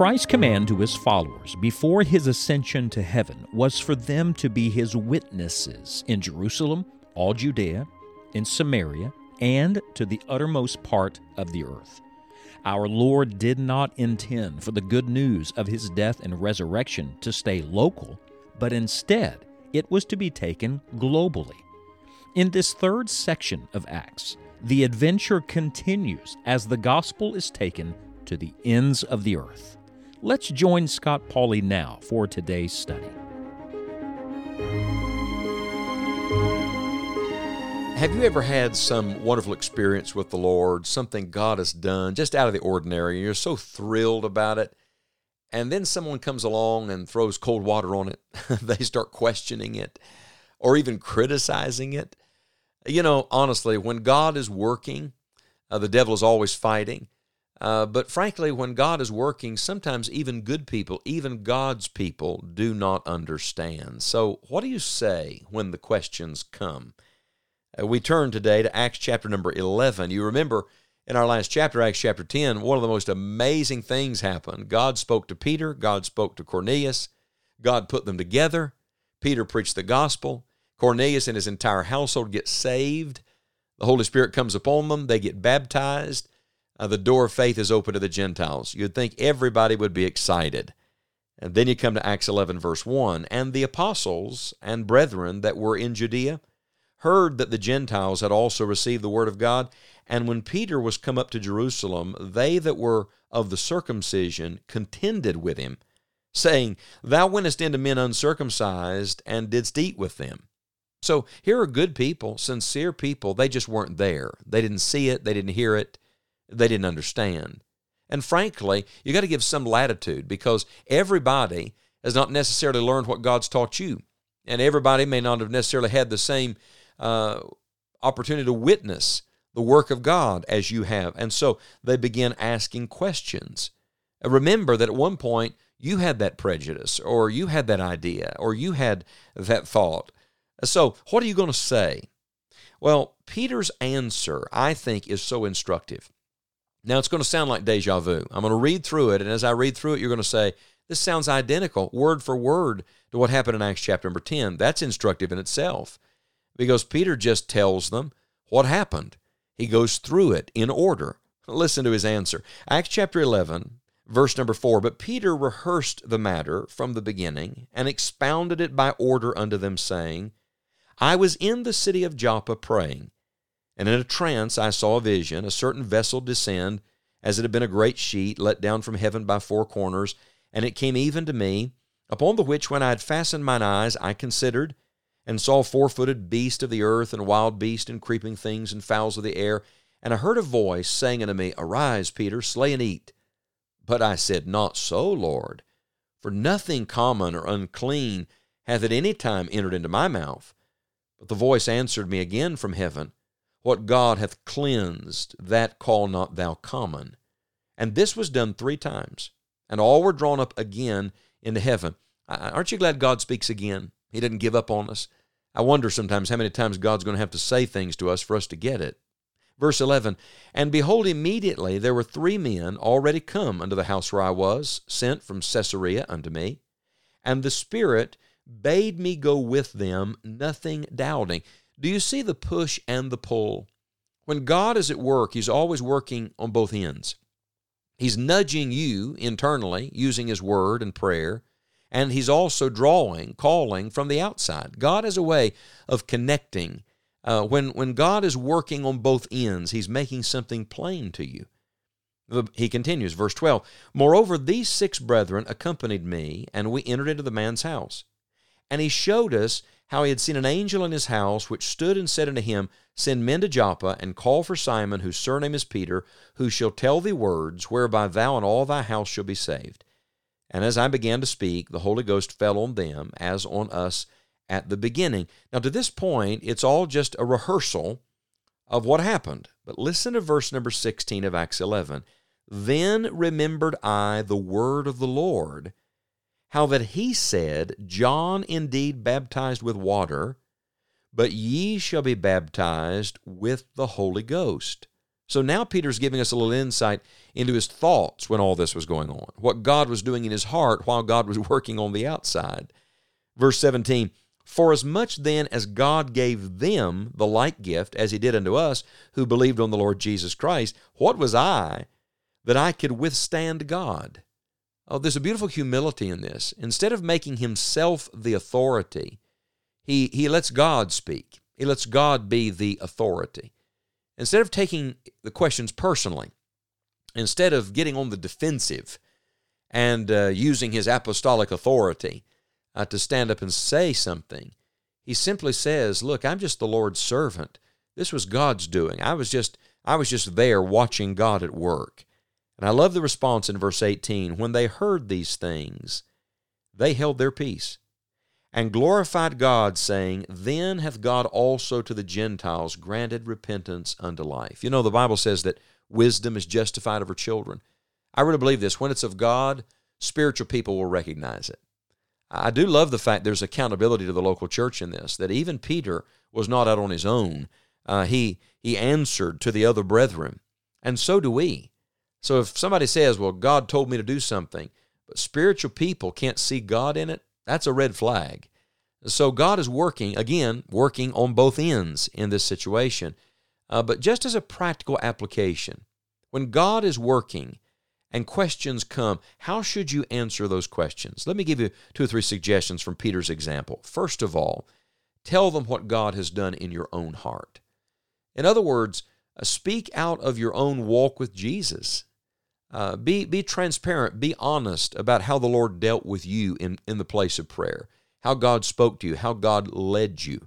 Christ's command to his followers before his ascension to heaven was for them to be his witnesses in Jerusalem, all Judea, in Samaria, and to the uttermost part of the earth. Our Lord did not intend for the good news of his death and resurrection to stay local, but instead it was to be taken globally. In this third section of Acts, the adventure continues as the gospel is taken to the ends of the earth. Let's join Scott Pauley now for today's study. Have you ever had some wonderful experience with the Lord, something God has done just out of the ordinary? You're so thrilled about it, and then someone comes along and throws cold water on it. They start questioning it or even criticizing it. You know, honestly, when God is working, the devil is always fighting. But frankly, when God is working, sometimes even good people, even God's people, do not understand. So what do you say when the questions come? We turn today to Acts chapter number 11. You remember in our last chapter, Acts chapter 10, one of the most amazing things happened. God spoke to Peter. God spoke to Cornelius. God put them together. Peter preached the gospel. Cornelius and his entire household get saved. The Holy Spirit comes upon them. They get baptized. The door of faith is open to the Gentiles. You'd think everybody would be excited. And then you come to Acts 11, verse 1. And the apostles and brethren that were in Judea heard that the Gentiles had also received the word of God. And when Peter was come up to Jerusalem, they that were of the circumcision contended with him, saying, Thou wentest into men uncircumcised, and didst eat with them. So here are good people, sincere people. They just weren't there. They didn't see it. They didn't hear it. They didn't understand. And frankly, you got to give some latitude because everybody has not necessarily learned what God's taught you. And everybody may not have necessarily had the same opportunity to witness the work of God as you have. And so they begin asking questions. Remember that at one point you had that prejudice or you had that idea or you had that thought. So what are you going to say? Well, Peter's answer, I think, is so instructive. Now, it's going to sound like deja vu. I'm going to read through it, and as I read through it, you're going to say, this sounds identical, word for word, to what happened in Acts chapter number 10. That's instructive in itself because Peter just tells them what happened. He goes through it in order. Listen to his answer. Acts chapter 11, verse number 4, But Peter rehearsed the matter from the beginning and expounded it by order unto them, saying, I was in the city of Joppa praying, and in a trance I saw a vision, a certain vessel descend, as it had been a great sheet, let down from heaven by four corners, and it came even to me, upon the which when I had fastened mine eyes, I considered, and saw four-footed beasts of the earth, and wild beasts, and creeping things, and fowls of the air. And I heard a voice saying unto me, Arise, Peter, slay and eat. But I said, Not so, Lord, for nothing common or unclean hath at any time entered into my mouth. But the voice answered me again from heaven, What God hath cleansed, that call not thou common. And this was done 3 times, and all were drawn up again into heaven. Aren't you glad God speaks again? He doesn't give up on us. I wonder sometimes how many times God's going to have to say things to us for us to get it. Verse 11, And behold, immediately there were 3 men already come unto the house where I was, sent from Caesarea unto me. And the Spirit bade me go with them, nothing doubting. Do you see the push and the pull? When God is at work, He's always working on both ends. He's nudging you internally using His word and prayer, and He's also drawing, calling from the outside. God has a way of connecting. When God is working on both ends, He's making something plain to you. He continues, verse 12, Moreover, these 6 brethren accompanied me, and we entered into the man's house. And he showed us how he had seen an angel in his house, which stood and said unto him, Send men to Joppa, and call for Simon, whose surname is Peter, who shall tell thee words, whereby thou and all thy house shall be saved. And as I began to speak, the Holy Ghost fell on them, as on us at the beginning. Now, to this point, it's all just a rehearsal of what happened. But listen to verse number 16 of Acts 11. Then remembered I the word of the Lord, how that he said, John indeed baptized with water, but ye shall be baptized with the Holy Ghost. So now Peter's giving us a little insight into his thoughts when all this was going on, what God was doing in his heart while God was working on the outside. Verse 17, for as much then as God gave them the like gift as he did unto us who believed on the Lord Jesus Christ, what was I that I could withstand God? Oh, there's a beautiful humility in this. Instead of making himself the authority, he lets God speak. He lets God be the authority. Instead of taking the questions personally, instead of getting on the defensive and using his apostolic authority to stand up and say something, he simply says, look, I'm just the Lord's servant. This was God's doing. I was just there watching God at work. And I love the response in verse 18. When they heard these things, they held their peace and glorified God, saying, then hath God also to the Gentiles granted repentance unto life. You know, the Bible says that wisdom is justified of her children. I really believe this. When it's of God, spiritual people will recognize it. I do love the fact there's accountability to the local church in this, that even Peter was not out on his own. He answered to the other brethren, and so do we. So if somebody says, well, God told me to do something, but spiritual people can't see God in it, that's a red flag. So God is working on both ends in this situation. But just as a practical application, when God is working and questions come, how should you answer those questions? Let me give you 2 or 3 suggestions from Peter's example. First of all, tell them what God has done in your own heart. In other words, speak out of your own walk with Jesus. Be transparent, be honest about how the Lord dealt with you in the place of prayer, how God spoke to you, how God led you,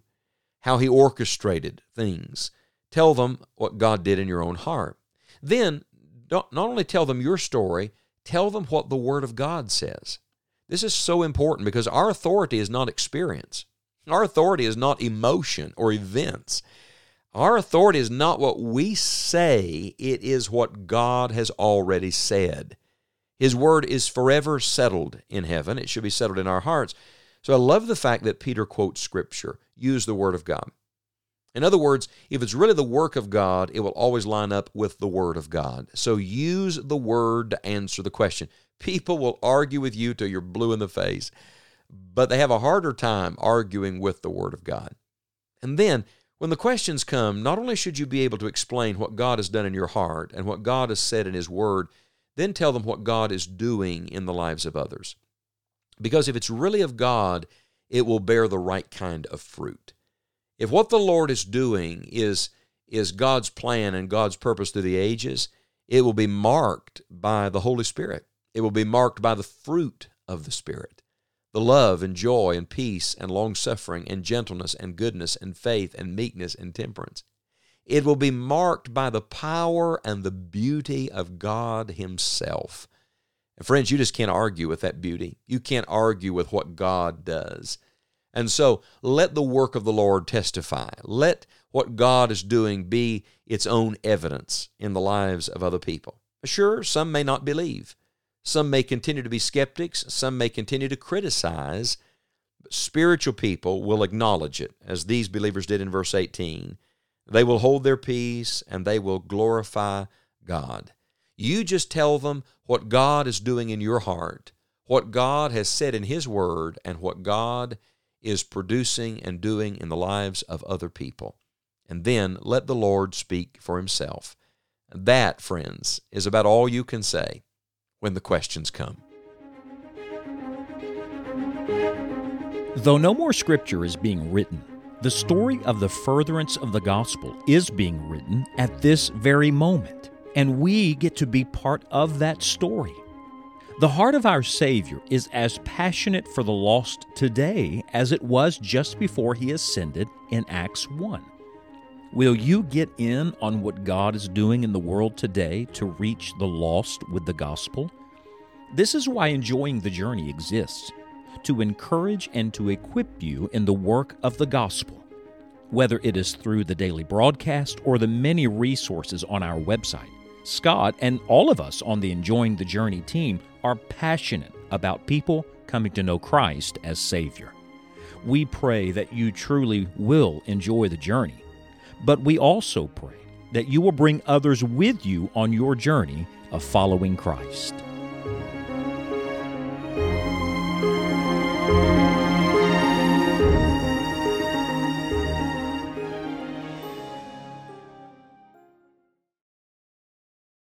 how he orchestrated things. Tell them what God did in your own heart. Then, not only tell them your story, tell them what the Word of God says. This is so important because our authority is not experience. Our authority is not emotion or events. Our authority is not what we say, it is what God has already said. His Word is forever settled in heaven. It should be settled in our hearts. So I love the fact that Peter quotes Scripture, use the Word of God. In other words, if it's really the work of God, it will always line up with the Word of God. So use the Word to answer the question. People will argue with you till you're blue in the face, but they have a harder time arguing with the Word of God. And then, when the questions come, not only should you be able to explain what God has done in your heart and what God has said in His Word, then tell them what God is doing in the lives of others. Because if it's really of God, it will bear the right kind of fruit. If what the Lord is doing is God's plan and God's purpose through the ages, it will be marked by the Holy Spirit. It will be marked by the fruit of the Spirit, the love and joy and peace and long-suffering and gentleness and goodness and faith and meekness and temperance. It will be marked by the power and the beauty of God Himself. And friends, you just can't argue with that beauty. You can't argue with what God does. And so let the work of the Lord testify. Let what God is doing be its own evidence in the lives of other people. Sure, some may not believe. Some may continue to be skeptics. Some may continue to criticize. But spiritual people will acknowledge it, as these believers did in verse 18. They will hold their peace, and they will glorify God. You just tell them what God is doing in your heart, what God has said in His Word, and what God is producing and doing in the lives of other people. And then let the Lord speak for Himself. That, friends, is about all you can say when the questions come. Though no more Scripture is being written, the story of the furtherance of the gospel is being written at this very moment, and we get to be part of that story. The heart of our Savior is as passionate for the lost today as it was just before He ascended in Acts 1. Will you get in on what God is doing in the world today to reach the lost with the gospel? This is why Enjoying the Journey exists, to encourage and to equip you in the work of the gospel, whether it is through the daily broadcast or the many resources on our website. Scott and all of us on the Enjoying the Journey team are passionate about people coming to know Christ as Savior. We pray that you truly will enjoy the journey. But we also pray that you will bring others with you on your journey of following Christ.